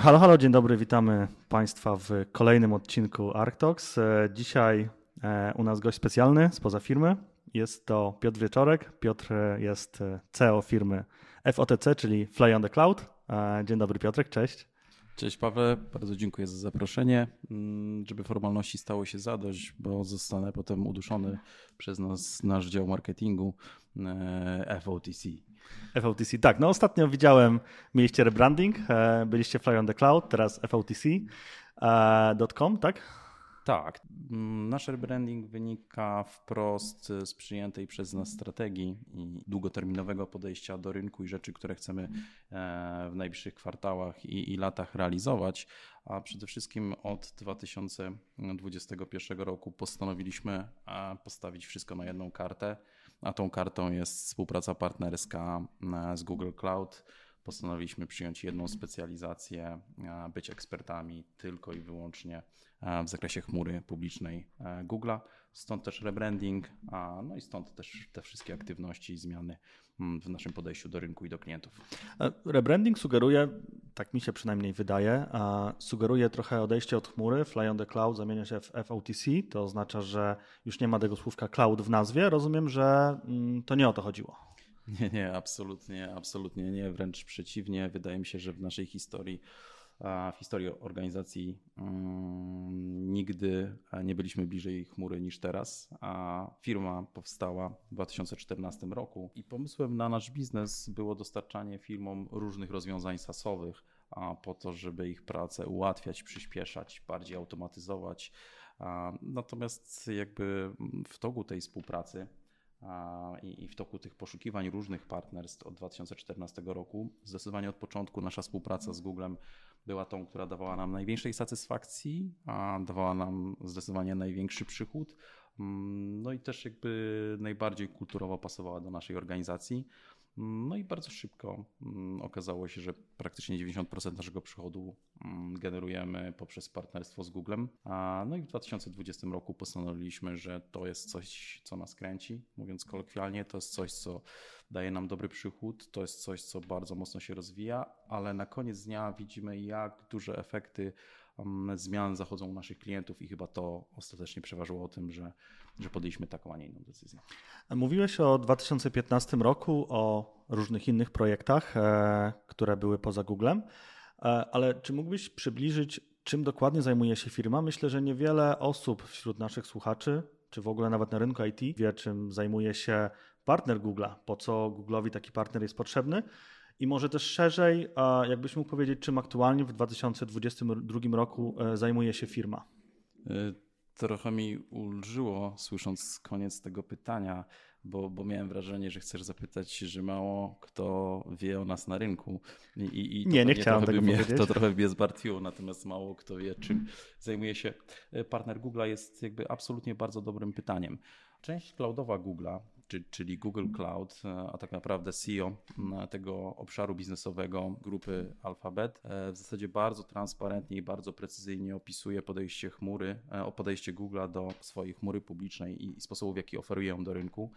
Halo, halo, dzień dobry, witamy Państwa w kolejnym odcinku ARC talks. Dzisiaj u nas gość specjalny spoza firmy. Jest to Piotr Wieczorek. Piotr jest CEO firmy FOTC, czyli Fly on the Cloud. Dzień dobry, Piotrek, cześć. Cześć, Paweł, bardzo dziękuję za zaproszenie. Żeby formalności stało się zadość, bo zostanę potem uduszony przez nasz dział marketingu FOTC. FOTC, tak. No ostatnio widziałem, mieliście rebranding, byliście Fly on the Cloud, teraz FOTC.com, tak? Tak. Nasz rebranding wynika wprost z przyjętej przez nas strategii i długoterminowego podejścia do rynku i rzeczy, które chcemy w najbliższych kwartałach i latach realizować, a przede wszystkim od 2021 roku postanowiliśmy postawić wszystko na jedną kartę, a tą kartą jest współpraca partnerska z Google Cloud. Postanowiliśmy przyjąć jedną specjalizację, być ekspertami tylko i wyłącznie w zakresie chmury publicznej Google'a. Stąd też rebranding, no i stąd też te wszystkie aktywności i zmiany w naszym podejściu do rynku i do klientów. Rebranding sugeruje, tak mi się przynajmniej wydaje, sugeruje trochę odejście od chmury. Fly on the Cloud zamienia się w FOTC, to oznacza, że już nie ma tego słówka cloud w nazwie. Rozumiem, że to nie o to chodziło. Nie, absolutnie nie, wręcz przeciwnie. Wydaje mi się, że w naszej historii, w historii organizacji nigdy nie byliśmy bliżej chmury niż teraz. A firma powstała w 2014 roku i pomysłem na nasz biznes było dostarczanie firmom różnych rozwiązań SaaS-owych po to, żeby ich pracę ułatwiać, przyspieszać, bardziej automatyzować. Natomiast jakby w toku tej współpracy i w toku tych poszukiwań różnych partnerstw od 2014 roku zdecydowanie od początku nasza współpraca z Googlem była tą, która dawała nam największej satysfakcji, dawała nam zdecydowanie największy przychód, no i też jakby najbardziej kulturowo pasowała do naszej organizacji. No i bardzo szybko okazało się, że praktycznie 90% naszego przychodu generujemy poprzez partnerstwo z Googlem. No i w 2020 roku postanowiliśmy, że to jest coś, co nas kręci, mówiąc kolokwialnie. To jest coś, co daje nam dobry przychód, to jest coś, co bardzo mocno się rozwija, ale na koniec dnia widzimy, jak duże efekty zmian zachodzą u naszych klientów i chyba to ostatecznie przeważyło o tym, że podjęliśmy taką, a nie inną decyzję. Mówiłeś o 2015 roku, o różnych innych projektach, które były poza Googlem, ale czy mógłbyś przybliżyć, czym dokładnie zajmuje się firma? Myślę, że niewiele osób wśród naszych słuchaczy, czy w ogóle nawet na rynku IT wie, czym zajmuje się partner Google'a, po co Google'owi taki partner jest potrzebny. I może też szerzej, jakbyś mógł powiedzieć, czym aktualnie w 2022 roku zajmuje się firma? Trochę mi ulżyło, słysząc koniec tego pytania, bo miałem wrażenie, że chcesz zapytać, że mało kto wie o nas na rynku. Nie chciałem tego powiedzieć. To trochę mnie zmartwiło, natomiast mało kto wie, czym zajmuje się partner Google'a, jest jakby absolutnie bardzo dobrym pytaniem. Część cloudowa Google'a, czyli Google Cloud, a tak naprawdę CEO tego obszaru biznesowego grupy Alphabet, w zasadzie bardzo transparentnie i bardzo precyzyjnie opisuje podejście Google'a do swojej chmury publicznej i sposobów, w jaki oferuje ją do rynku.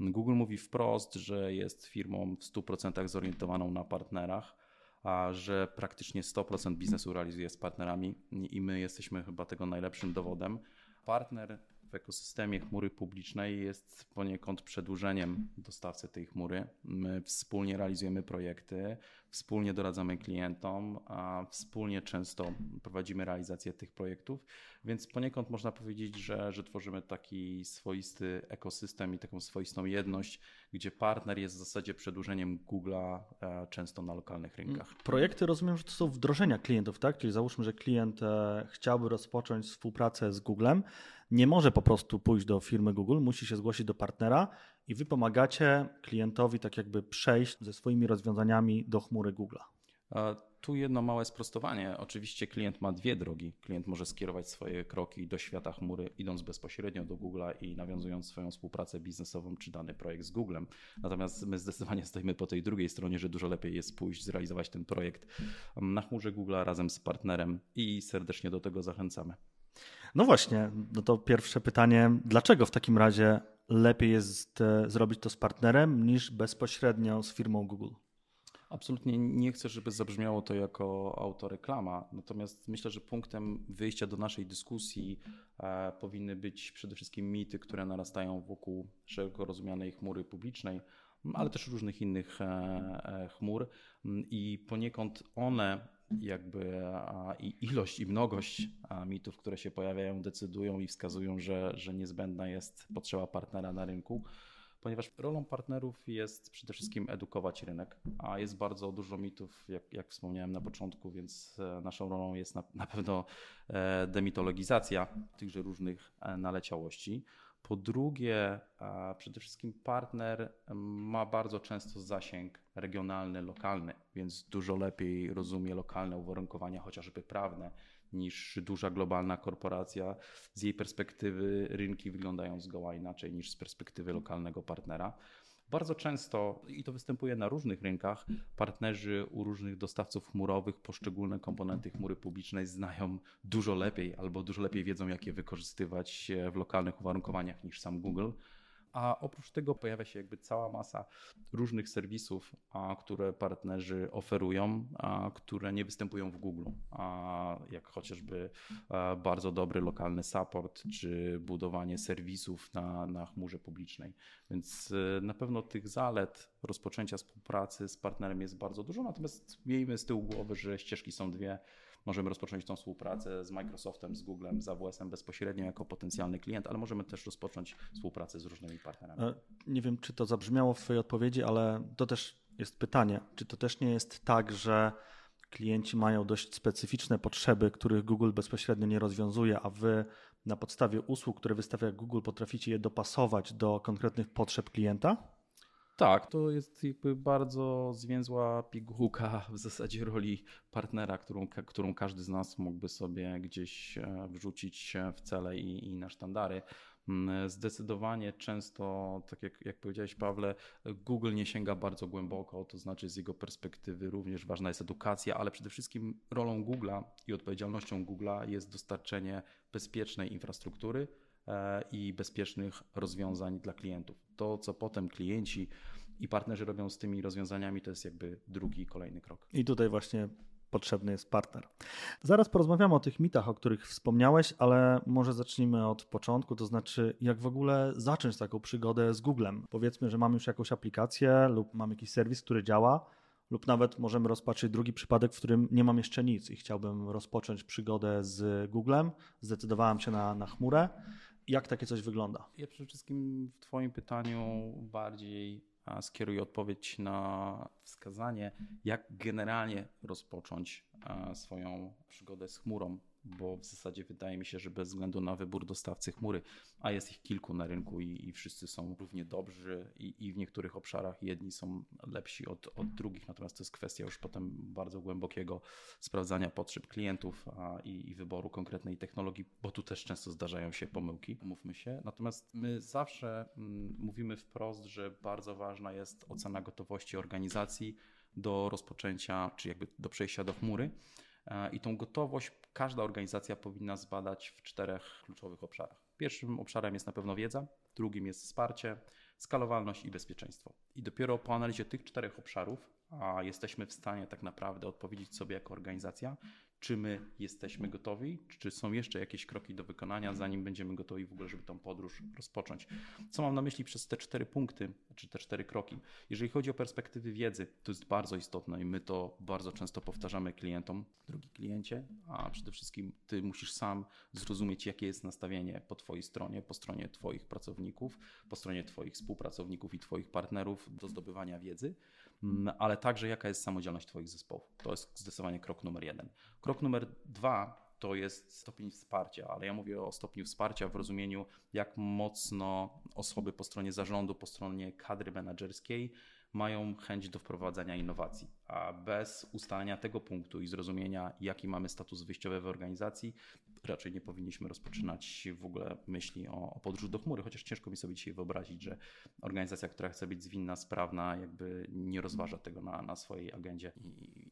Google mówi wprost, że jest firmą w 100% zorientowaną na partnerach, a że praktycznie 100% biznesu realizuje z partnerami i my jesteśmy chyba tego najlepszym dowodem. Partner w ekosystemie chmury publicznej jest poniekąd przedłużeniem dostawcy tej chmury. My wspólnie realizujemy projekty, wspólnie doradzamy klientom, a wspólnie często prowadzimy realizację tych projektów, więc poniekąd można powiedzieć, że tworzymy taki swoisty ekosystem i taką swoistą jedność, gdzie partner jest w zasadzie przedłużeniem Google'a, często na lokalnych rynkach. Projekty, rozumiem, że to są wdrożenia klientów, tak? Czyli załóżmy, że klient chciałby rozpocząć współpracę z Googlem, nie może po prostu pójść do firmy Google, musi się zgłosić do partnera i wy pomagacie klientowi tak jakby przejść ze swoimi rozwiązaniami do chmury Google'a. Tu jedno małe sprostowanie. Oczywiście klient ma dwie drogi. Klient może skierować swoje kroki do świata chmury, idąc bezpośrednio do Google'a i nawiązując swoją współpracę biznesową czy dany projekt z Googlem. Natomiast my zdecydowanie stoimy po tej drugiej stronie, że dużo lepiej jest pójść, zrealizować ten projekt na chmurze Google'a razem z partnerem i serdecznie do tego zachęcamy. No właśnie, no to pierwsze pytanie, dlaczego w takim razie lepiej jest zrobić to z partnerem niż bezpośrednio z firmą Google? absolutnie nie chcę, żeby zabrzmiało to jako autoreklama, natomiast myślę, że punktem wyjścia do naszej dyskusji powinny być przede wszystkim mity, które narastają wokół szeroko rozumianej chmury publicznej, ale też różnych innych chmur i poniekąd one jakby i ilość i mnogość mitów, które się pojawiają, decydują i wskazują, że niezbędna jest potrzeba partnera na rynku, ponieważ rolą partnerów jest przede wszystkim edukować rynek, a jest bardzo dużo mitów, jak wspomniałem na początku, więc naszą rolą jest na pewno demitologizacja tychże różnych naleciałości. Po drugie, przede wszystkim partner ma bardzo często zasięg regionalny, lokalny, więc dużo lepiej rozumie lokalne uwarunkowania, chociażby prawne, niż duża globalna korporacja. Z jej perspektywy rynki wyglądają zgoła inaczej niż z perspektywy lokalnego partnera. Bardzo często, i to występuje na różnych rynkach, partnerzy u różnych dostawców chmurowych poszczególne komponenty chmury publicznej znają dużo lepiej albo dużo lepiej wiedzą, jak je wykorzystywać w lokalnych uwarunkowaniach niż sam Google. A oprócz tego pojawia się jakby cała masa różnych serwisów, które partnerzy oferują, które nie występują w Google, jak chociażby bardzo dobry lokalny support czy budowanie serwisów na chmurze publicznej. Więc na pewno tych zalet rozpoczęcia współpracy z partnerem jest bardzo dużo, natomiast miejmy z tyłu głowy, że ścieżki są dwie. Możemy rozpocząć tą współpracę z Microsoftem, z Googlem, z AWS-em bezpośrednio jako potencjalny klient, ale możemy też rozpocząć współpracę z różnymi partnerami. Nie wiem, czy to zabrzmiało w Twojej odpowiedzi, ale to też jest pytanie. Czy to też nie jest tak, że klienci mają dość specyficzne potrzeby, których Google bezpośrednio nie rozwiązuje, a Wy na podstawie usług, które wystawia Google, potraficie je dopasować do konkretnych potrzeb klienta? Tak, to jest jakby bardzo zwięzła pigułka w zasadzie roli partnera, którą każdy z nas mógłby sobie gdzieś wrzucić w cele i na sztandary. Zdecydowanie często, tak jak powiedziałeś, Pawle, Google nie sięga bardzo głęboko, to znaczy z jego perspektywy również ważna jest edukacja, ale przede wszystkim rolą Google'a i odpowiedzialnością Google'a jest dostarczenie bezpiecznej infrastruktury i bezpiecznych rozwiązań dla klientów. To, co potem klienci i partnerzy robią z tymi rozwiązaniami, to jest jakby drugi i kolejny krok. I tutaj właśnie potrzebny jest partner. Zaraz porozmawiamy o tych mitach, o których wspomniałeś, ale może zacznijmy od początku, to znaczy jak w ogóle zacząć taką przygodę z Googlem. Powiedzmy, że mamy już jakąś aplikację lub mamy jakiś serwis, który działa, lub nawet możemy rozpatrzyć drugi przypadek, w którym nie mam jeszcze nic i chciałbym rozpocząć przygodę z Googlem. Zdecydowałem się na chmurę. Jak takie coś wygląda? Ja przede wszystkim w Twoim pytaniu bardziej skieruję odpowiedź na wskazanie, jak generalnie rozpocząć swoją przygodę z chmurą, bo w zasadzie wydaje mi się, że bez względu na wybór dostawcy chmury, a jest ich kilku na rynku i wszyscy są równie dobrzy i w niektórych obszarach jedni są lepsi od drugich, natomiast to jest kwestia już potem bardzo głębokiego sprawdzania potrzeb klientów i wyboru konkretnej technologii, bo tu też często zdarzają się pomyłki, umówmy się. Natomiast my zawsze mówimy wprost, że bardzo ważna jest ocena gotowości organizacji do rozpoczęcia, czy jakby do przejścia do chmury. I tą gotowość każda organizacja powinna zbadać w 4 kluczowych obszarach. Pierwszym obszarem jest na pewno wiedza, drugim jest wsparcie, skalowalność i bezpieczeństwo. I dopiero po analizie tych 4 obszarów jesteśmy w stanie tak naprawdę odpowiedzieć sobie jako organizacja, czy my jesteśmy gotowi, czy są jeszcze jakieś kroki do wykonania, zanim będziemy gotowi w ogóle, żeby tą podróż rozpocząć. Co mam na myśli przez te 4 punkty, czy te 4 kroki? Jeżeli chodzi o perspektywy wiedzy, to jest bardzo istotne i my to bardzo często powtarzamy klientom. Drogi kliencie, a przede wszystkim ty musisz sam zrozumieć, jakie jest nastawienie po twojej stronie, po stronie twoich pracowników, po stronie twoich współpracowników i twoich partnerów do zdobywania wiedzy, ale także jaka jest samodzielność twoich zespołów. To jest zdecydowanie krok numer 1. Krok numer 2 to jest stopień wsparcia, ale ja mówię o stopniu wsparcia w rozumieniu, jak mocno osoby po stronie zarządu, po stronie kadry menedżerskiej mają chęć do wprowadzania innowacji, a bez ustalenia tego punktu i zrozumienia, jaki mamy status wyjściowy w organizacji, raczej nie powinniśmy rozpoczynać w ogóle myśli o podróży do chmury, chociaż ciężko mi sobie dzisiaj wyobrazić, że organizacja, która chce być zwinna, sprawna, jakby nie rozważa tego na swojej agendzie i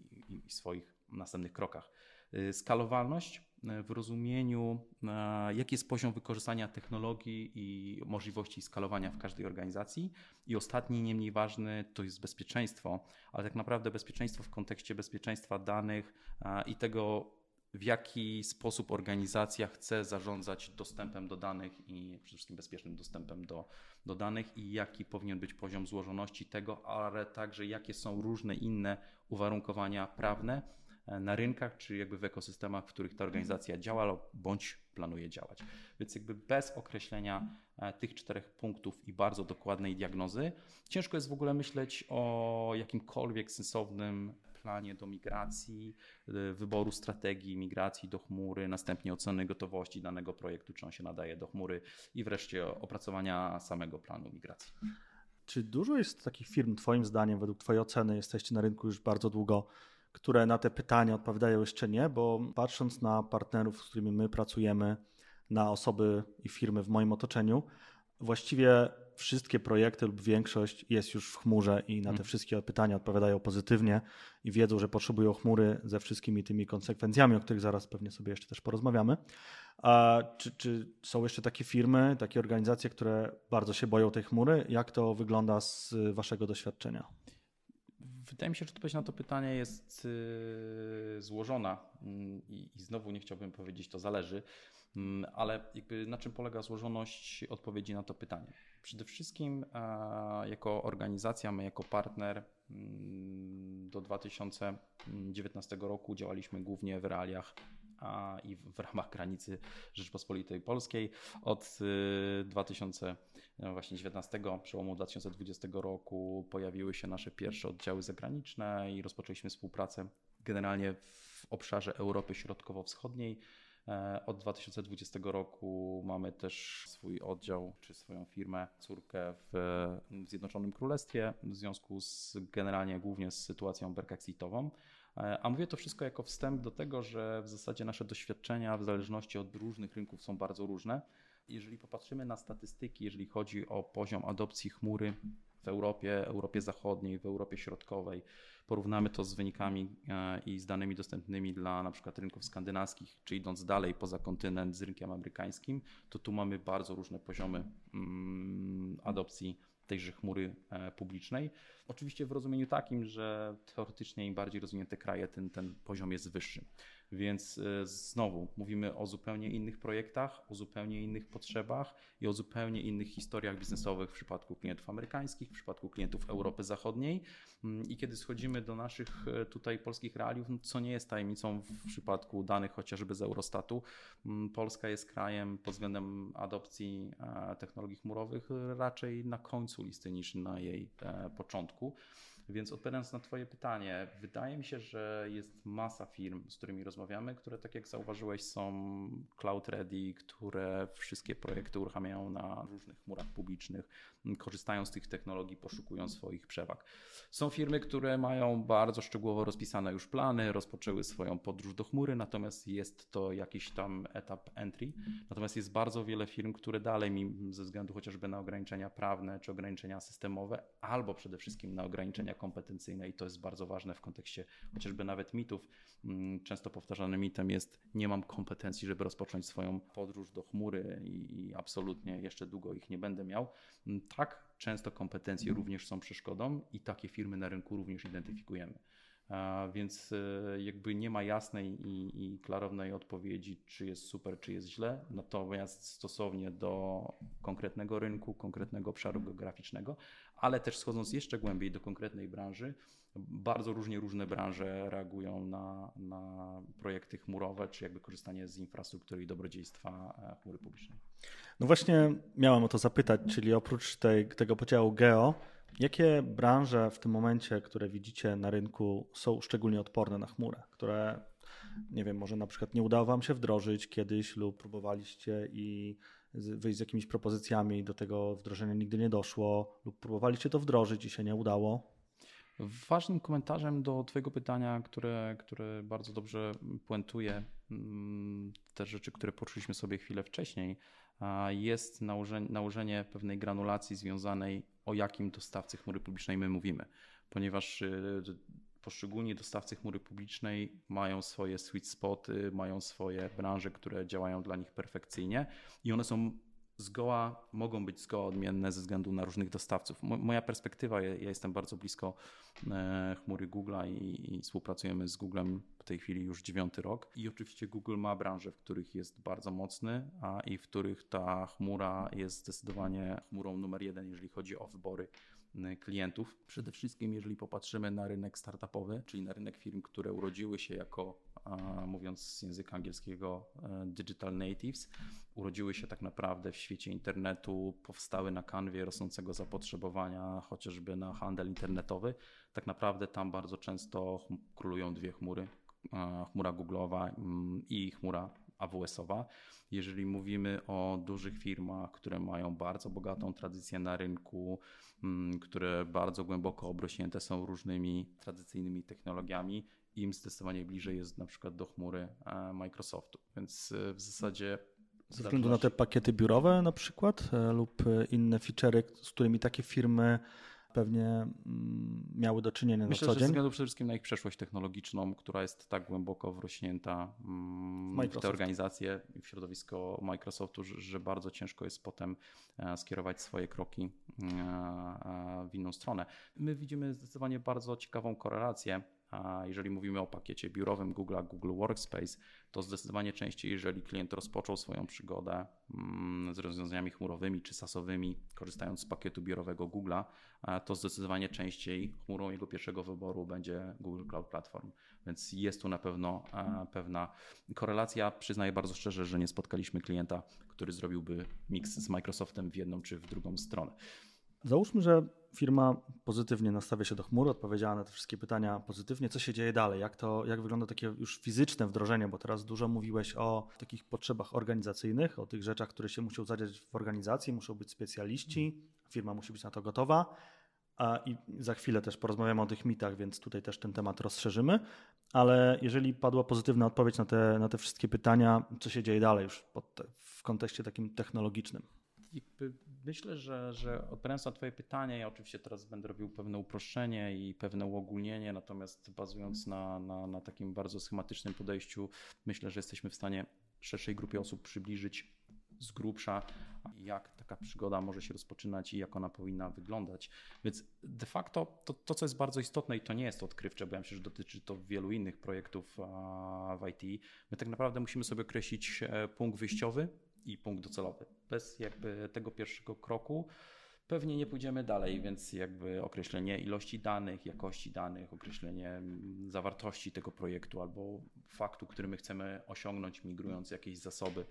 swoich następnych krokach. Skalowalność w rozumieniu, jaki jest poziom wykorzystania technologii i możliwości skalowania w każdej organizacji. I ostatni, nie mniej ważny, to jest bezpieczeństwo, ale tak naprawdę bezpieczeństwo w kontekście bezpieczeństwa danych i tego, w jaki sposób organizacja chce zarządzać dostępem do danych i przede wszystkim bezpiecznym dostępem do danych i jaki powinien być poziom złożoności tego, ale także jakie są różne inne uwarunkowania prawne na rynkach, czy jakby w ekosystemach, w których ta organizacja działa bądź planuje działać. Więc jakby bez określenia tych czterech punktów i bardzo dokładnej diagnozy ciężko jest w ogóle myśleć o jakimkolwiek sensownym planie do migracji, wyboru strategii migracji do chmury, następnie oceny gotowości danego projektu, czy on się nadaje do chmury i wreszcie opracowania samego planu migracji. Czy dużo jest takich firm, twoim zdaniem, według twojej oceny, jesteście na rynku już bardzo długo, które na te pytania odpowiadają jeszcze nie, bo patrząc na partnerów, z którymi my pracujemy, na osoby i firmy w moim otoczeniu, właściwie wszystkie projekty lub większość jest już w chmurze i na te wszystkie pytania odpowiadają pozytywnie i wiedzą, że potrzebują chmury ze wszystkimi tymi konsekwencjami, o których zaraz pewnie sobie jeszcze też porozmawiamy. A czy są jeszcze takie firmy, takie organizacje, które bardzo się boją tej chmury? Jak to wygląda z waszego doświadczenia? Wydaje mi się, że odpowiedź na to pytanie jest złożona i znowu nie chciałbym powiedzieć, to zależy, ale jakby na czym polega złożoność odpowiedzi na to pytanie? Przede wszystkim jako organizacja, my jako partner do 2019 roku działaliśmy głównie w realiach i w ramach granicy Rzeczypospolitej Polskiej. Od 2019, przełomu 2020 roku pojawiły się nasze pierwsze oddziały zagraniczne i rozpoczęliśmy współpracę generalnie w obszarze Europy Środkowo-Wschodniej. Od 2020 roku mamy też swój oddział czy swoją firmę, córkę w Zjednoczonym Królestwie w związku z generalnie głównie z sytuacją brexitową. A mówię to wszystko jako wstęp do tego, że w zasadzie nasze doświadczenia w zależności od różnych rynków są bardzo różne. Jeżeli popatrzymy na statystyki, jeżeli chodzi o poziom adopcji chmury w Europie, Europie Zachodniej, w Europie Środkowej, porównamy to z wynikami i z danymi dostępnymi dla na przykład rynków skandynawskich, czy idąc dalej poza kontynent z rynkiem amerykańskim, to tu mamy bardzo różne poziomy adopcji tejże chmury publicznej. Oczywiście w rozumieniu takim, że teoretycznie im bardziej rozwinięte kraje, ten poziom jest wyższy. Więc znowu mówimy o zupełnie innych projektach, o zupełnie innych potrzebach i o zupełnie innych historiach biznesowych w przypadku klientów amerykańskich, w przypadku klientów Europy Zachodniej. I kiedy schodzimy do naszych tutaj polskich realiów, no co nie jest tajemnicą w przypadku danych chociażby z Eurostatu, Polska jest krajem pod względem adopcji technologii chmurowych raczej na końcu listy niż na jej początku. Więc odpowiadając na twoje pytanie, wydaje mi się, że jest masa firm, z którymi rozmawiamy, które tak jak zauważyłeś są cloud ready, które wszystkie projekty uruchamiają na różnych chmurach publicznych, korzystają z tych technologii, poszukują swoich przewag. Są firmy, które mają bardzo szczegółowo rozpisane już plany, rozpoczęły swoją podróż do chmury, natomiast jest to jakiś tam etap entry. Natomiast jest bardzo wiele firm, które dalej ze względu chociażby na ograniczenia prawne czy ograniczenia systemowe albo przede wszystkim na ograniczenia kompetencyjne i to jest bardzo ważne w kontekście chociażby nawet mitów. Często powtarzany mitem jest nie mam kompetencji, żeby rozpocząć swoją podróż do chmury i absolutnie jeszcze długo ich nie będę miał. Tak, często kompetencje również są przeszkodą i takie firmy na rynku również identyfikujemy. Więc jakby nie ma jasnej i klarownej odpowiedzi, czy jest super, czy jest źle, natomiast stosownie do konkretnego rynku, konkretnego obszaru geograficznego, ale też schodząc jeszcze głębiej do konkretnej branży, bardzo różne branże reagują na projekty chmurowe, czy jakby korzystanie z infrastruktury i dobrodziejstwa chmury publicznej. No właśnie miałem o to zapytać, czyli oprócz tego podziału geo, jakie branże w tym momencie, które widzicie na rynku, są szczególnie odporne na chmurę, które, nie wiem, może na przykład nie udało wam się wdrożyć kiedyś lub próbowaliście i wyjść z jakimiś propozycjami, do tego wdrożenia nigdy nie doszło lub próbowaliście to wdrożyć i się nie udało? Ważnym komentarzem do twojego pytania, które bardzo dobrze puentuje te rzeczy, które poruszyliśmy sobie chwilę wcześniej, jest nałożenie pewnej granulacji związanej o jakim dostawcy chmury publicznej my mówimy, ponieważ poszczególni dostawcy chmury publicznej mają swoje sweet spoty, mają swoje branże, które działają dla nich perfekcyjnie i one są zgoła, mogą być zgoła odmienne ze względu na różnych dostawców. Moja perspektywa, ja jestem bardzo blisko chmury Google'a i współpracujemy z Googlem w tej chwili już 9. rok i oczywiście Google ma branże, w których jest bardzo mocny, i w których ta chmura jest zdecydowanie chmurą numer 1, jeżeli chodzi o wybory klientów. Przede wszystkim jeżeli popatrzymy na rynek startupowy, czyli na rynek firm, które urodziły się jako, mówiąc z języka angielskiego, digital natives, urodziły się tak naprawdę w świecie internetu, powstały na kanwie rosnącego zapotrzebowania chociażby na handel internetowy. Tak naprawdę tam bardzo często królują dwie chmury, chmura Google'owa i chmura AWS-owa. Jeżeli mówimy o dużych firmach, które mają bardzo bogatą tradycję na rynku, które bardzo głęboko obrośnięte są różnymi tradycyjnymi technologiami, im zdecydowanie bliżej jest na przykład do chmury Microsoftu. Więc w zasadzie ze względu na te pakiety biurowe na przykład lub inne feature'y, z którymi takie firmy pewnie miały do czynienia na co dzień. Myślę, że ze względu przede wszystkim na ich przeszłość technologiczną, która jest tak głęboko wrośnięta w te organizacje i w środowisko Microsoftu, że bardzo ciężko jest potem skierować swoje kroki w inną stronę. My widzimy zdecydowanie bardzo ciekawą korelację. A jeżeli mówimy o pakiecie biurowym Google'a, Google Workspace, to zdecydowanie częściej, jeżeli klient rozpoczął swoją przygodę z rozwiązaniami chmurowymi czy SaaS-owymi, korzystając z pakietu biurowego Google'a, to zdecydowanie częściej chmurą jego pierwszego wyboru będzie Google Cloud Platform. Więc jest tu na pewno pewna korelacja. Przyznaję bardzo szczerze, że nie spotkaliśmy klienta, który zrobiłby miks z Microsoftem w jedną czy w drugą stronę. Załóżmy, że firma pozytywnie nastawia się do chmury, odpowiedziała na te wszystkie pytania pozytywnie. Co się dzieje dalej? Jak wygląda takie już fizyczne wdrożenie? Bo teraz dużo mówiłeś o takich potrzebach organizacyjnych, o tych rzeczach, które się muszą zadziać w organizacji, muszą być specjaliści, firma musi być na to gotowa. I za chwilę też porozmawiamy o tych mitach, więc tutaj też ten temat rozszerzymy. Ale jeżeli padła pozytywna odpowiedź na te wszystkie pytania, co się dzieje dalej już w kontekście takim technologicznym? Myślę, że odpowiadając na Twoje pytanie, ja oczywiście teraz będę robił pewne uproszczenie i pewne uogólnienie, natomiast bazując na takim bardzo schematycznym podejściu, myślę, że jesteśmy w stanie szerszej grupie osób przybliżyć z grubsza, jak taka przygoda może się rozpoczynać i jak ona powinna wyglądać. Więc de facto to co jest bardzo istotne i to nie jest odkrywcze, bo ja myślę, że dotyczy to wielu innych projektów w IT, my tak naprawdę musimy sobie określić punkt wyjściowy i punkt docelowy. Bez tego pierwszego kroku pewnie nie pójdziemy dalej, więc określenie ilości danych, jakości danych, określenie zawartości tego projektu albo faktu, który my chcemy osiągnąć, migrując jakieś zasoby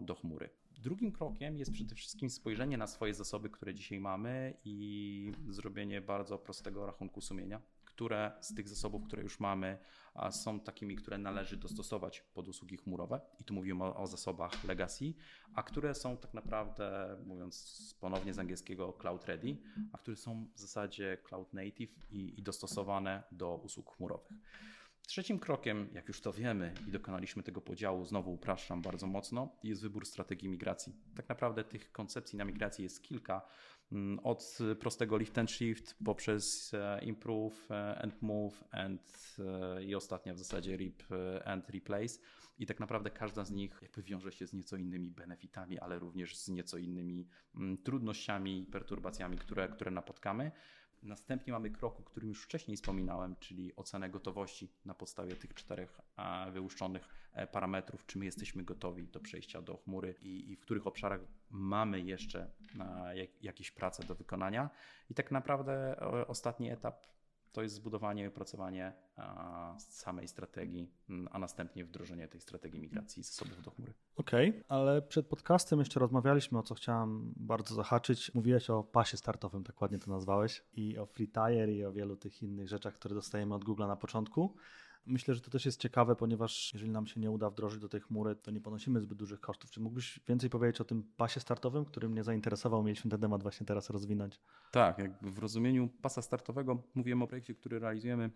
do chmury. Drugim krokiem jest przede wszystkim spojrzenie na swoje zasoby, które dzisiaj mamy i zrobienie bardzo prostego rachunku sumienia, które z tych zasobów, które już mamy, są takimi, które należy dostosować pod usługi chmurowe i tu mówimy o zasobach legacy, a które są tak naprawdę, mówiąc ponownie z angielskiego, cloud ready, a które są w zasadzie cloud native i dostosowane do usług chmurowych. Trzecim krokiem, jak już to wiemy i dokonaliśmy tego podziału, znowu upraszczam bardzo mocno, jest wybór strategii migracji. Tak naprawdę tych koncepcji na migracji jest kilka, od prostego lift and shift poprzez improve and move i ostatnia w zasadzie rip and replace i tak naprawdę każda z nich wiąże się z nieco innymi benefitami, ale również z nieco innymi trudnościami i perturbacjami, które napotkamy. Następnie mamy krok, o którym już wcześniej wspominałem, czyli ocenę gotowości na podstawie tych 4 wyłuszczonych parametrów, czy my jesteśmy gotowi do przejścia do chmury i w których obszarach mamy jeszcze jakieś prace do wykonania. I tak naprawdę ostatni etap to jest zbudowanie i opracowanie samej strategii, a następnie wdrożenie tej strategii migracji zasobów do chmury. Okej, ale przed podcastem jeszcze rozmawialiśmy, o co chciałem bardzo zahaczyć. Mówiłeś o pasie startowym, tak ładnie to nazwałeś, i o free tire i o wielu tych innych rzeczach, które dostajemy od Google'a na początku. Myślę, że to też jest ciekawe, ponieważ jeżeli nam się nie uda wdrożyć do tej chmury, to nie ponosimy zbyt dużych kosztów. Czy mógłbyś więcej powiedzieć o tym pasie startowym, który mnie zainteresował? Mieliśmy ten temat właśnie teraz rozwinąć. Tak, w rozumieniu pasa startowego mówiłem o projekcie, który realizujemy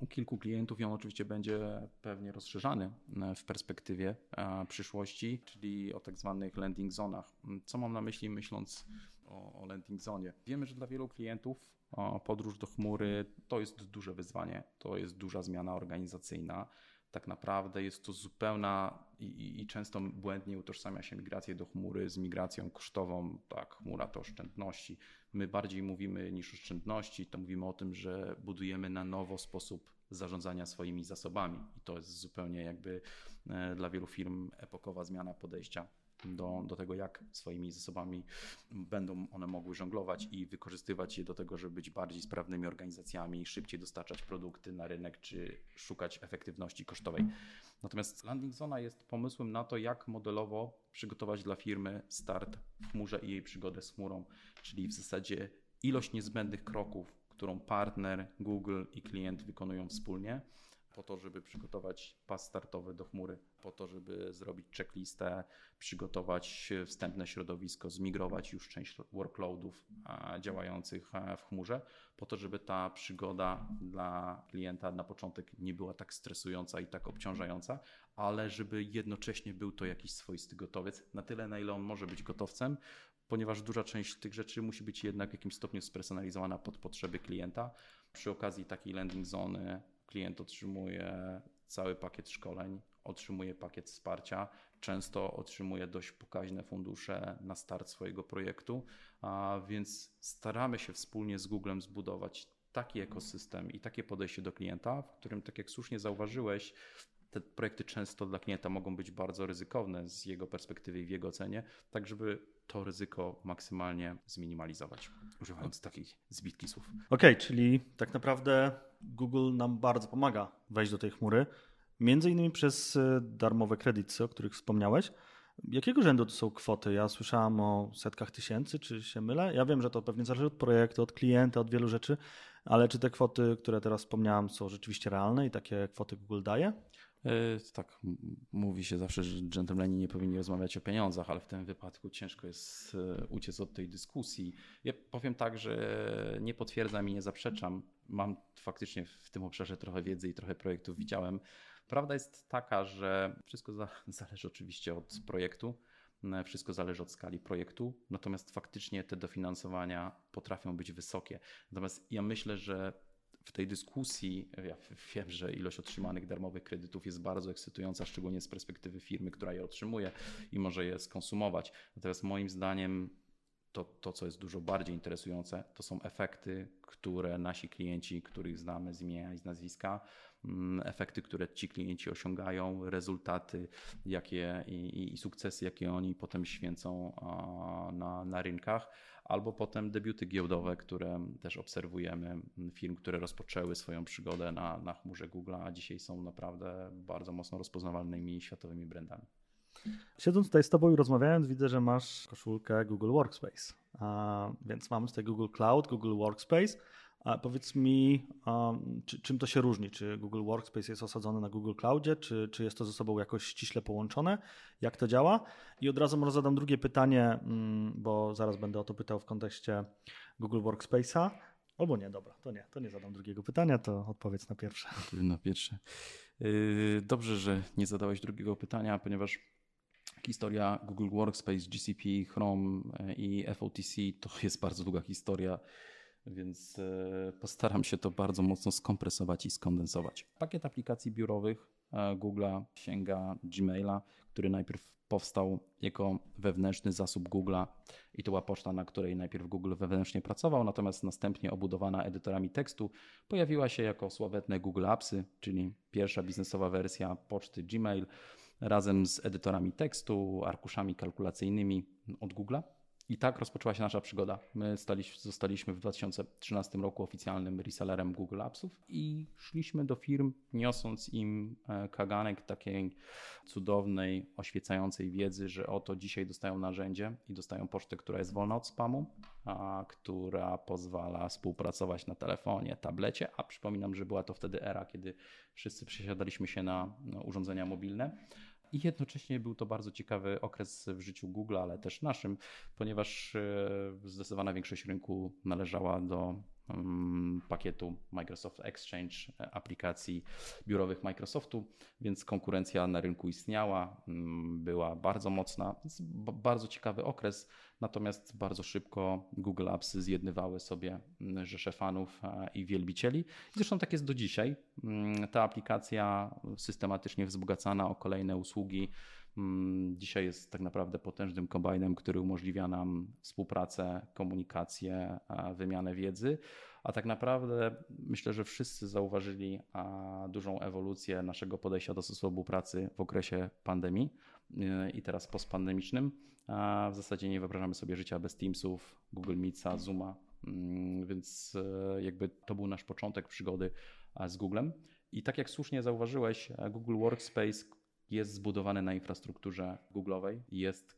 u kilku klientów i on oczywiście będzie pewnie rozszerzany w perspektywie przyszłości, czyli o tak zwanych landing zonach. Co mam na myśli, myśląc o landing zonie. Wiemy, że dla wielu klientów podróż do chmury to jest duże wyzwanie, to jest duża zmiana organizacyjna. Tak naprawdę jest to zupełna i często błędnie utożsamia się migrację do chmury z migracją kosztową. Tak, chmura to oszczędności. My bardziej mówimy niż oszczędności, to mówimy o tym, że budujemy na nowo sposób zarządzania swoimi zasobami i to jest zupełnie jakby dla wielu firm epokowa zmiana podejścia do tego, jak swoimi zasobami będą one mogły żonglować i wykorzystywać je do tego, żeby być bardziej sprawnymi organizacjami, szybciej dostarczać produkty na rynek czy szukać efektywności kosztowej. Natomiast landing zona jest pomysłem na to, jak modelowo przygotować dla firmy start w chmurze i jej przygodę z chmurą, czyli w zasadzie ilość niezbędnych kroków, którą partner, Google i klient wykonują wspólnie, po to, żeby przygotować pas startowy do chmury, po to, żeby zrobić checklistę, przygotować wstępne środowisko, zmigrować już część workloadów działających w chmurze, po to, żeby ta przygoda dla klienta na początek nie była tak stresująca i tak obciążająca, ale żeby jednocześnie był to jakiś swoisty gotowiec, na tyle, na ile on może być gotowcem, ponieważ duża część tych rzeczy musi być jednak w jakimś stopniu spersonalizowana pod potrzeby klienta. Przy okazji takiej landing zony klient otrzymuje cały pakiet szkoleń, otrzymuje pakiet wsparcia, często otrzymuje dość pokaźne fundusze na start swojego projektu, więc staramy się wspólnie z Googlem zbudować taki ekosystem i takie podejście do klienta, w którym, tak jak słusznie zauważyłeś, te projekty często dla klienta mogą być bardzo ryzykowne z jego perspektywy i w jego ocenie, tak żeby to ryzyko maksymalnie zminimalizować, używając takich zbitki słów. Okej, czyli tak naprawdę Google nam bardzo pomaga wejść do tej chmury, między innymi przez darmowe kredyty, o których wspomniałeś. Jakiego rzędu to są kwoty? Ja słyszałem o setkach tysięcy, czy się mylę? Ja wiem, że to pewnie zależy od projektu, od klienta, od wielu rzeczy, ale czy te kwoty, które teraz wspomniałem, są rzeczywiście realne i takie kwoty Google daje? Tak, mówi się zawsze, że dżentelmeni nie powinni rozmawiać o pieniądzach, ale w tym wypadku ciężko jest uciec od tej dyskusji. Ja powiem tak, że nie potwierdzam i nie zaprzeczam. Mam faktycznie w tym obszarze trochę wiedzy i trochę projektów widziałem. Prawda jest taka, że wszystko zależy oczywiście od projektu, wszystko zależy od skali projektu, natomiast faktycznie te dofinansowania potrafią być wysokie. Natomiast ja myślę, że w tej dyskusji, ja wiem, że ilość otrzymanych darmowych kredytów jest bardzo ekscytująca, szczególnie z perspektywy firmy, która je otrzymuje i może je skonsumować. Natomiast moim zdaniem to co jest dużo bardziej interesujące, to są efekty, które nasi klienci, których znamy z imienia i z nazwiska, efekty, które ci klienci osiągają, rezultaty jakie i sukcesy, jakie oni potem święcą na rynkach, albo potem debiuty giełdowe, które też obserwujemy, firm, które rozpoczęły swoją przygodę na chmurze Google, a dzisiaj są naprawdę bardzo mocno rozpoznawalnymi światowymi brandami. Siedząc tutaj z Tobą i rozmawiając, widzę, że masz koszulkę Google Workspace, więc mamy tutaj Google Cloud, Google Workspace. Powiedz mi, czym to się różni? Czy Google Workspace jest osadzony na Google Cloudzie, czy jest to ze sobą jakoś ściśle połączone? Jak to działa? I od razu może zadam drugie pytanie, bo zaraz będę o to pytał w kontekście Google Workspace'a. Albo nie, dobra, to nie zadam drugiego pytania, to odpowiedz na pierwsze. Dobrze, że nie zadałeś drugiego pytania, ponieważ historia Google Workspace, GCP, Chrome i FOTC to jest bardzo długa historia, więc postaram się to bardzo mocno skompresować i skondensować. Pakiet aplikacji biurowych Google'a sięga Gmaila, który najpierw powstał jako wewnętrzny zasób Google'a i to była poczta, na której najpierw Google wewnętrznie pracował, natomiast następnie obudowana edytorami tekstu pojawiła się jako sławetne Google Appsy, czyli pierwsza biznesowa wersja poczty Gmail razem z edytorami tekstu, arkuszami kalkulacyjnymi od Google'a. I tak rozpoczęła się nasza przygoda. My zostaliśmy w 2013 roku oficjalnym resellerem Google Appsów i szliśmy do firm, niosąc im kaganek takiej cudownej, oświecającej wiedzy, że oto dzisiaj dostają narzędzie i dostają pocztę, która jest wolna od spamu, a która pozwala współpracować na telefonie, tablecie, a przypominam, że była to wtedy era, kiedy wszyscy przesiadaliśmy się na urządzenia mobilne. I jednocześnie był to bardzo ciekawy okres w życiu Google, ale też naszym, ponieważ zdecydowana większość rynku należała do pakietu Microsoft Exchange, aplikacji biurowych Microsoftu, więc konkurencja na rynku istniała, była bardzo mocna, więc bardzo ciekawy okres, natomiast bardzo szybko Google Apps zjednywały sobie rzesze fanów i wielbicieli. Zresztą tak jest do dzisiaj. Ta aplikacja systematycznie wzbogacana o kolejne usługi dzisiaj jest tak naprawdę potężnym kombajnem, który umożliwia nam współpracę, komunikację, wymianę wiedzy, a tak naprawdę myślę, że wszyscy zauważyli dużą ewolucję naszego podejścia do sposobu pracy w okresie pandemii i teraz postpandemicznym. W zasadzie nie wyobrażamy sobie życia bez Teamsów, Google Meetsa, Zooma, więc jakby to był nasz początek przygody z Googlem. I tak jak słusznie zauważyłeś, Google Workspace jest zbudowany na infrastrukturze Google'owej,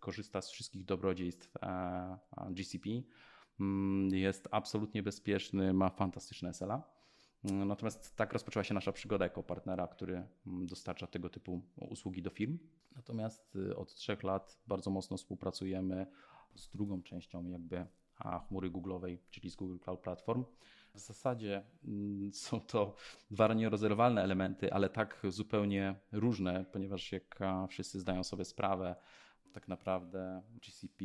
korzysta z wszystkich dobrodziejstw GCP, jest absolutnie bezpieczny, ma fantastyczne SLA. Natomiast tak rozpoczęła się nasza przygoda jako partnera, który dostarcza tego typu usługi do firm. Natomiast od 3 lat bardzo mocno współpracujemy z drugą częścią jakby chmury Google'owej, czyli z Google Cloud Platform. W zasadzie są to 2 nierozerwalne elementy, ale tak zupełnie różne, ponieważ jak wszyscy zdają sobie sprawę, tak naprawdę GCP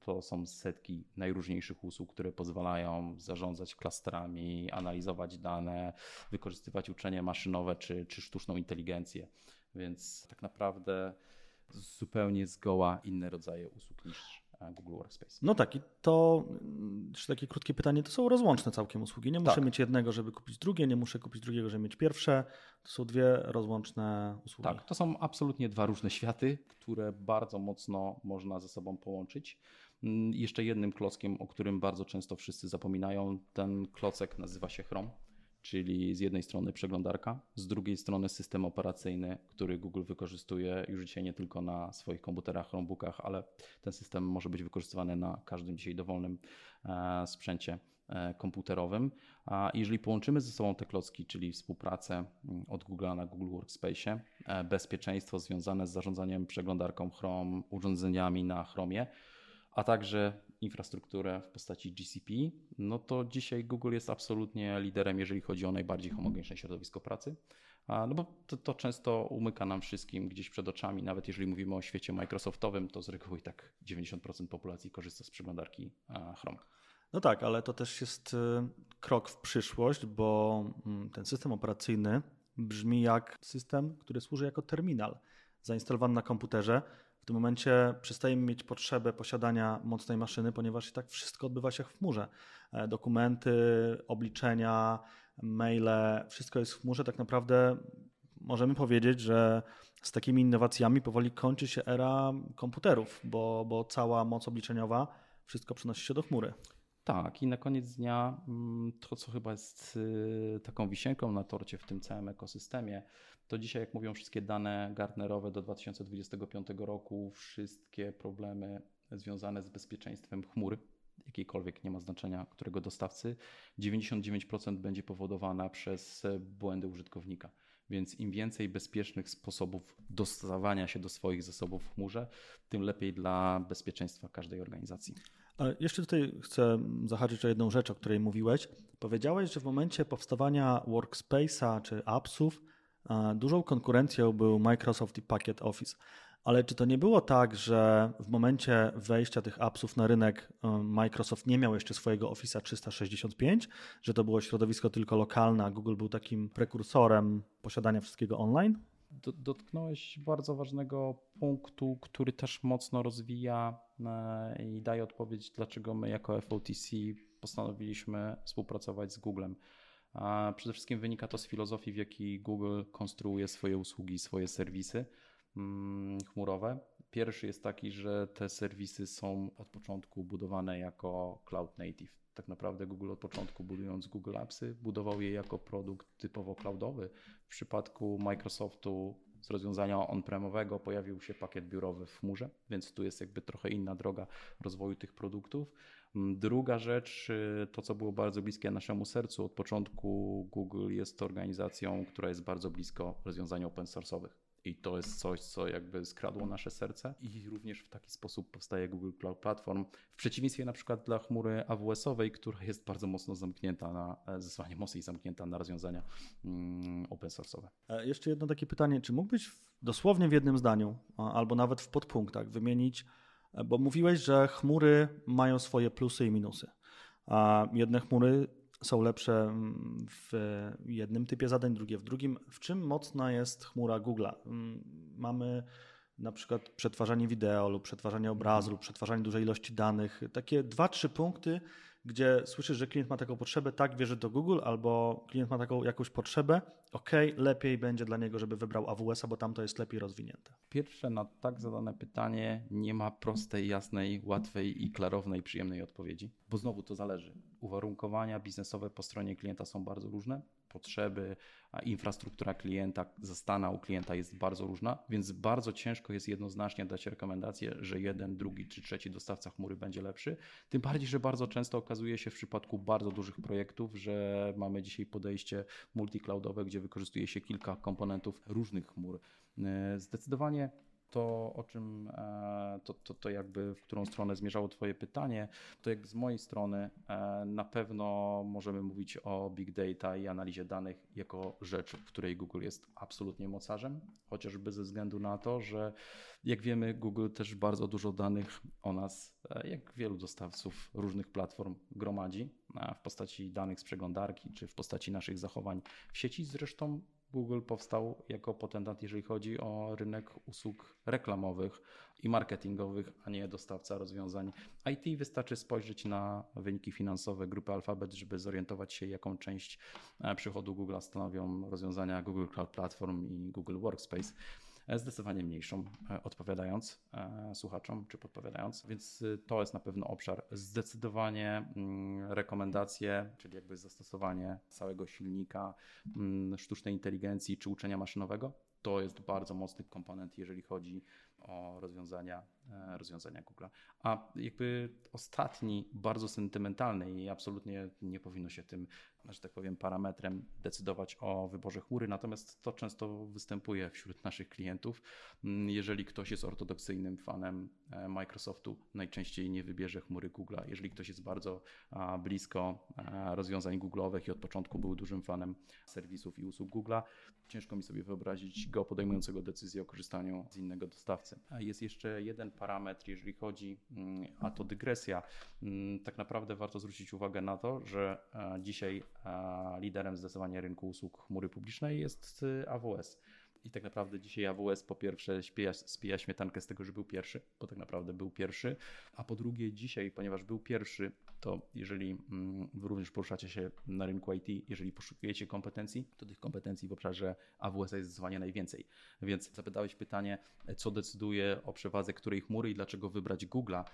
to są setki najróżniejszych usług, które pozwalają zarządzać klastrami, analizować dane, wykorzystywać uczenie maszynowe czy sztuczną inteligencję. Więc tak naprawdę zupełnie zgoła inne rodzaje usług niż Google Workspace. No tak, i to jeszcze takie krótkie pytanie, to są rozłączne całkiem usługi. Nie muszę mieć jednego, żeby kupić drugie, nie muszę kupić drugiego, żeby mieć pierwsze. To są 2 rozłączne usługi. Tak, to są absolutnie 2 różne światy, które bardzo mocno można ze sobą połączyć. Jeszcze jednym klockiem, o którym bardzo często wszyscy zapominają, ten klocek nazywa się Chrome, czyli z jednej strony przeglądarka, z drugiej strony system operacyjny, który Google wykorzystuje już dzisiaj nie tylko na swoich komputerach, Chromebookach, ale ten system może być wykorzystywany na każdym dzisiaj dowolnym sprzęcie komputerowym. A jeżeli połączymy ze sobą te klocki, czyli współpracę od Google'a na Google Workspace, bezpieczeństwo związane z zarządzaniem przeglądarką Chrome, urządzeniami na Chromie, a także infrastrukturę w postaci GCP, no to dzisiaj Google jest absolutnie liderem, jeżeli chodzi o najbardziej homogeniczne środowisko pracy, no bo to często umyka nam wszystkim gdzieś przed oczami, nawet jeżeli mówimy o świecie Microsoftowym, to z reguły tak 90% populacji korzysta z przeglądarki Chrome. No tak, ale to też jest krok w przyszłość, bo ten system operacyjny brzmi jak system, który służy jako terminal zainstalowany na komputerze. W tym momencie przestajemy mieć potrzebę posiadania mocnej maszyny, ponieważ i tak wszystko odbywa się w chmurze. Dokumenty, obliczenia, maile, wszystko jest w chmurze. Tak naprawdę możemy powiedzieć, że z takimi innowacjami powoli kończy się era komputerów, bo cała moc obliczeniowa, wszystko przenosi się do chmury. Tak, i na koniec dnia to, co chyba jest taką wisienką na torcie w tym całym ekosystemie, to dzisiaj, jak mówią wszystkie dane Gartnerowe do 2025 roku, wszystkie problemy związane z bezpieczeństwem chmury, jakiejkolwiek, nie ma znaczenia którego dostawcy, 99% będzie powodowana przez błędy użytkownika. Więc im więcej bezpiecznych sposobów dostawania się do swoich zasobów w chmurze, tym lepiej dla bezpieczeństwa każdej organizacji. Jeszcze tutaj chcę zahaczyć o jedną rzecz, o której mówiłeś. Powiedziałeś, że w momencie powstawania Workspace'a czy Appsów dużą konkurencją był Microsoft i pakiet Office. Ale czy to nie było tak, że w momencie wejścia tych appsów na rynek Microsoft nie miał jeszcze swojego Office'a 365, że to było środowisko tylko lokalne, a Google był takim prekursorem posiadania wszystkiego online? Dotknąłeś bardzo ważnego punktu, który też mocno rozwija i daje odpowiedź, dlaczego my jako FOTC postanowiliśmy współpracować z Googlem. A przede wszystkim wynika to z filozofii, w jakiej Google konstruuje swoje usługi, swoje serwisy chmurowe. Pierwszy jest taki, że te serwisy są od początku budowane jako cloud native. Tak naprawdę Google od początku, budując Google Appsy, budował je jako produkt typowo cloudowy. W przypadku Microsoftu z rozwiązania on-premowego pojawił się pakiet biurowy w chmurze, więc tu jest jakby trochę inna droga rozwoju tych produktów. Druga rzecz, to co było bardzo bliskie naszemu sercu, od początku Google jest organizacją, która jest bardzo blisko rozwiązań open source'owych. I to jest coś, co jakby skradło nasze serce i również w taki sposób powstaje Google Cloud Platform. W przeciwieństwie na przykład dla chmury AWS-owej, która jest bardzo mocno zamknięta na, zdecydowanie mocniej zamknięta na rozwiązania open source'owe. Jeszcze jedno takie pytanie, czy mógłbyś dosłownie w jednym zdaniu albo nawet w podpunktach wymienić, bo mówiłeś, że chmury mają swoje plusy i minusy. A jedne chmury są lepsze w jednym typie zadań, drugie w drugim. W czym mocna jest chmura Google'a? Mamy na przykład przetwarzanie wideo lub przetwarzanie obrazu lub przetwarzanie dużej ilości danych. Takie 2-3 punkty, gdzie słyszysz, że klient ma taką potrzebę, tak, wierzy do Google, albo klient ma taką jakąś potrzebę, okej, lepiej będzie dla niego, żeby wybrał AWS-a, bo tam to jest lepiej rozwinięte. Pierwsze na tak zadane pytanie nie ma prostej, jasnej, łatwej i klarownej, przyjemnej odpowiedzi, bo znowu to zależy. Uwarunkowania biznesowe po stronie klienta są bardzo różne, potrzeby, infrastruktura klienta, zastana u klienta jest bardzo różna, więc bardzo ciężko jest jednoznacznie dać rekomendację, że jeden, drugi czy trzeci dostawca chmury będzie lepszy. Tym bardziej, że bardzo często okazuje się w przypadku bardzo dużych projektów, że mamy dzisiaj podejście multicloudowe, gdzie wykorzystuje się kilka komponentów różnych chmur. Zdecydowanie to, o czym to jakby w którą stronę zmierzało Twoje pytanie, to jak z mojej strony na pewno możemy mówić o big data i analizie danych jako rzecz, w której Google jest absolutnie mocarzem, chociażby ze względu na to, że jak wiemy, Google też bardzo dużo danych o nas, jak wielu dostawców różnych platform, gromadzi w postaci danych z przeglądarki czy w postaci naszych zachowań w sieci. Zresztą Google powstał jako potentat, jeżeli chodzi o rynek usług reklamowych i marketingowych, a nie dostawca rozwiązań IT. Wystarczy spojrzeć na wyniki finansowe grupy Alphabet, żeby zorientować się, jaką część przychodu Google'a stanowią rozwiązania Google Cloud Platform i Google Workspace. Zdecydowanie mniejszą, odpowiadając słuchaczom czy podpowiadając, więc to jest na pewno obszar. Zdecydowanie rekomendacje, czyli jakby zastosowanie całego silnika sztucznej inteligencji czy uczenia maszynowego, to jest bardzo mocny komponent, jeżeli chodzi o rozwiązania Google. A jakby ostatni, bardzo sentymentalny i absolutnie nie powinno się tym, że tak powiem, parametrem decydować o wyborze chmury, natomiast to często występuje wśród naszych klientów. Jeżeli ktoś jest ortodoksyjnym fanem Microsoftu, najczęściej nie wybierze chmury Google'a. Jeżeli ktoś jest bardzo blisko rozwiązań Google'owych i od początku był dużym fanem serwisów i usług Google'a, ciężko mi sobie wyobrazić go podejmującego decyzję o korzystaniu z innego dostawcy. Jest jeszcze jeden parametr, jeżeli chodzi, a to dygresja. Tak naprawdę warto zwrócić uwagę na to, że dzisiaj liderem zdecydowanie rynku usług chmury publicznej jest AWS. I tak naprawdę dzisiaj AWS po pierwsze spija śmietankę z tego, że był pierwszy, bo tak naprawdę był pierwszy, a po drugie dzisiaj, ponieważ był pierwszy, to jeżeli wy również poruszacie się na rynku IT, jeżeli poszukujecie kompetencji, to tych kompetencji w obszarze AWS jest zdecydowanie najwięcej. Więc zapytałeś pytanie, co decyduje o przewadze której chmury i dlaczego wybrać Google'a.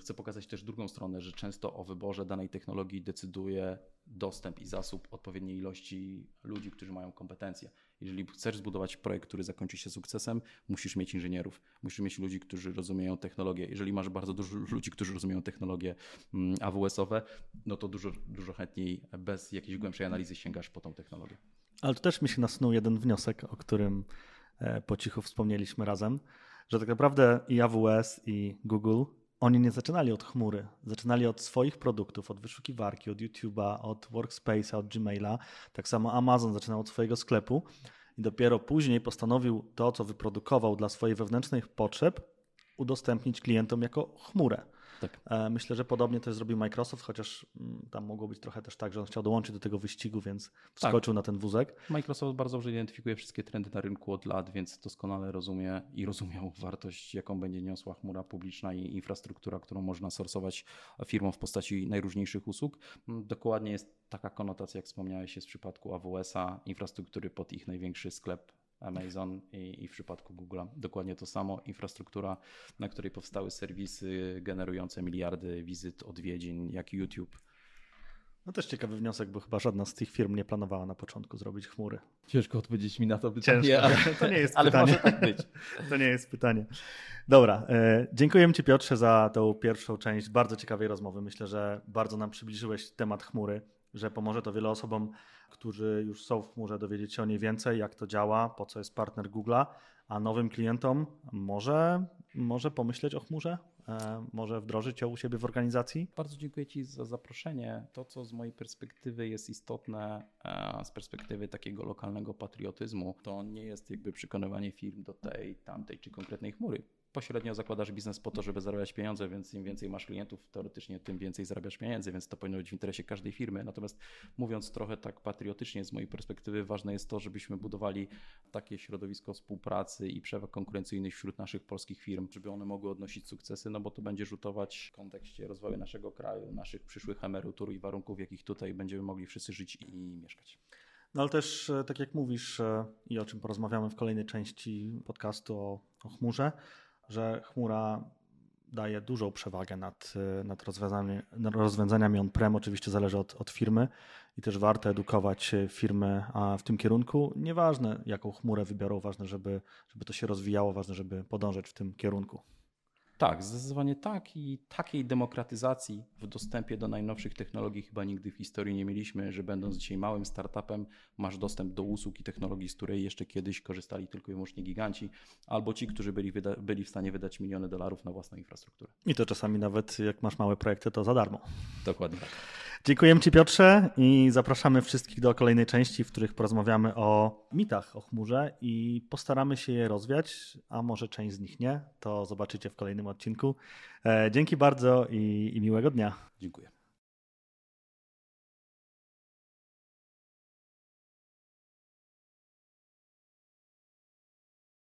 Chcę pokazać też drugą stronę, że często o wyborze danej technologii decyduje dostęp i zasób odpowiedniej ilości ludzi, którzy mają kompetencje. Jeżeli chcesz zbudować projekt, który zakończy się sukcesem, musisz mieć inżynierów, musisz mieć ludzi, którzy rozumieją technologię. Jeżeli masz bardzo dużo ludzi, którzy rozumieją technologie AWS-owe, no to dużo chętniej bez jakiejś głębszej analizy sięgasz po tą technologię. Ale to też mi się nasunął jeden wniosek, o którym po cichu wspomnieliśmy razem, że tak naprawdę i AWS, i Google, oni nie zaczynali od chmury, zaczynali od swoich produktów, od wyszukiwarki, od YouTube'a, od Workspace'a, od Gmaila. Tak samo Amazon zaczynał od swojego sklepu i dopiero później postanowił to, co wyprodukował dla swoich wewnętrznych potrzeb, udostępnić klientom jako chmurę. Tak. Myślę, że podobnie też zrobił Microsoft, chociaż tam mogło być trochę też tak, że on chciał dołączyć do tego wyścigu, więc wskoczył na ten wózek. Microsoft bardzo dobrze identyfikuje wszystkie trendy na rynku od lat, więc doskonale rozumie i rozumiał wartość, jaką będzie niosła chmura publiczna i infrastruktura, którą można sorsować firmom w postaci najróżniejszych usług. Dokładnie jest taka konotacja, jak wspomniałeś, jest w przypadku AWS-a, infrastruktury pod ich największy sklep Amazon i w przypadku Google'a dokładnie to samo. Infrastruktura, na której powstały serwisy generujące miliardy wizyt, odwiedzin, jak YouTube. No też ciekawy wniosek, bo chyba żadna z tych firm nie planowała na początku zrobić chmury. Ciężko odpowiedzieć mi na to pytanie. Ciężko. To nie jest pytanie. Ale może tak być. To nie jest pytanie. Dobra, dziękuję Ci, Piotrze, za tą pierwszą część bardzo ciekawej rozmowy. Myślę, że bardzo nam przybliżyłeś temat chmury, że pomoże to wielu osobom, którzy już są w chmurze, dowiedzieć się o niej więcej, jak to działa, po co jest partner Google'a, a nowym klientom może pomyśleć o chmurze, może wdrożyć ją u siebie w organizacji. Bardzo dziękuję Ci za zaproszenie. To, co z mojej perspektywy jest istotne, z perspektywy takiego lokalnego patriotyzmu, to nie jest jakby przekonywanie firm do tej, tamtej czy konkretnej chmury. Pośrednio zakładasz biznes po to, żeby zarabiać pieniądze, więc im więcej masz klientów, teoretycznie tym więcej zarabiasz pieniędzy, więc to powinno być w interesie każdej firmy. Natomiast mówiąc trochę tak patriotycznie, z mojej perspektywy ważne jest to, żebyśmy budowali takie środowisko współpracy i przewag konkurencyjnych wśród naszych polskich firm, żeby one mogły odnosić sukcesy, no bo to będzie rzutować w kontekście rozwoju naszego kraju, naszych przyszłych emerytur i warunków, w jakich tutaj będziemy mogli wszyscy żyć i mieszkać. No ale też, tak jak mówisz i o czym porozmawiamy w kolejnej części podcastu o chmurze, że chmura daje dużą przewagę nad rozwiązaniami on-prem, oczywiście zależy od firmy i też warto edukować firmy w tym kierunku. Nieważne jaką chmurę wybiorą, ważne żeby to się rozwijało, ważne żeby podążać w tym kierunku. Tak, zdecydowanie tak i takiej demokratyzacji w dostępie do najnowszych technologii chyba nigdy w historii nie mieliśmy, że będąc dzisiaj małym startupem masz dostęp do usług i technologii, z której jeszcze kiedyś korzystali tylko i wyłącznie giganci albo ci, którzy byli w stanie wydać miliony dolarów na własną infrastrukturę. I to czasami nawet jak masz małe projekty to za darmo. Dokładnie tak. Dziękujemy Ci Piotrze i zapraszamy wszystkich do kolejnej części, w których porozmawiamy o mitach o chmurze i postaramy się je rozwiać, a może część z nich nie, to zobaczycie w kolejnym odcinku. Dzięki bardzo i miłego dnia. Dziękuję.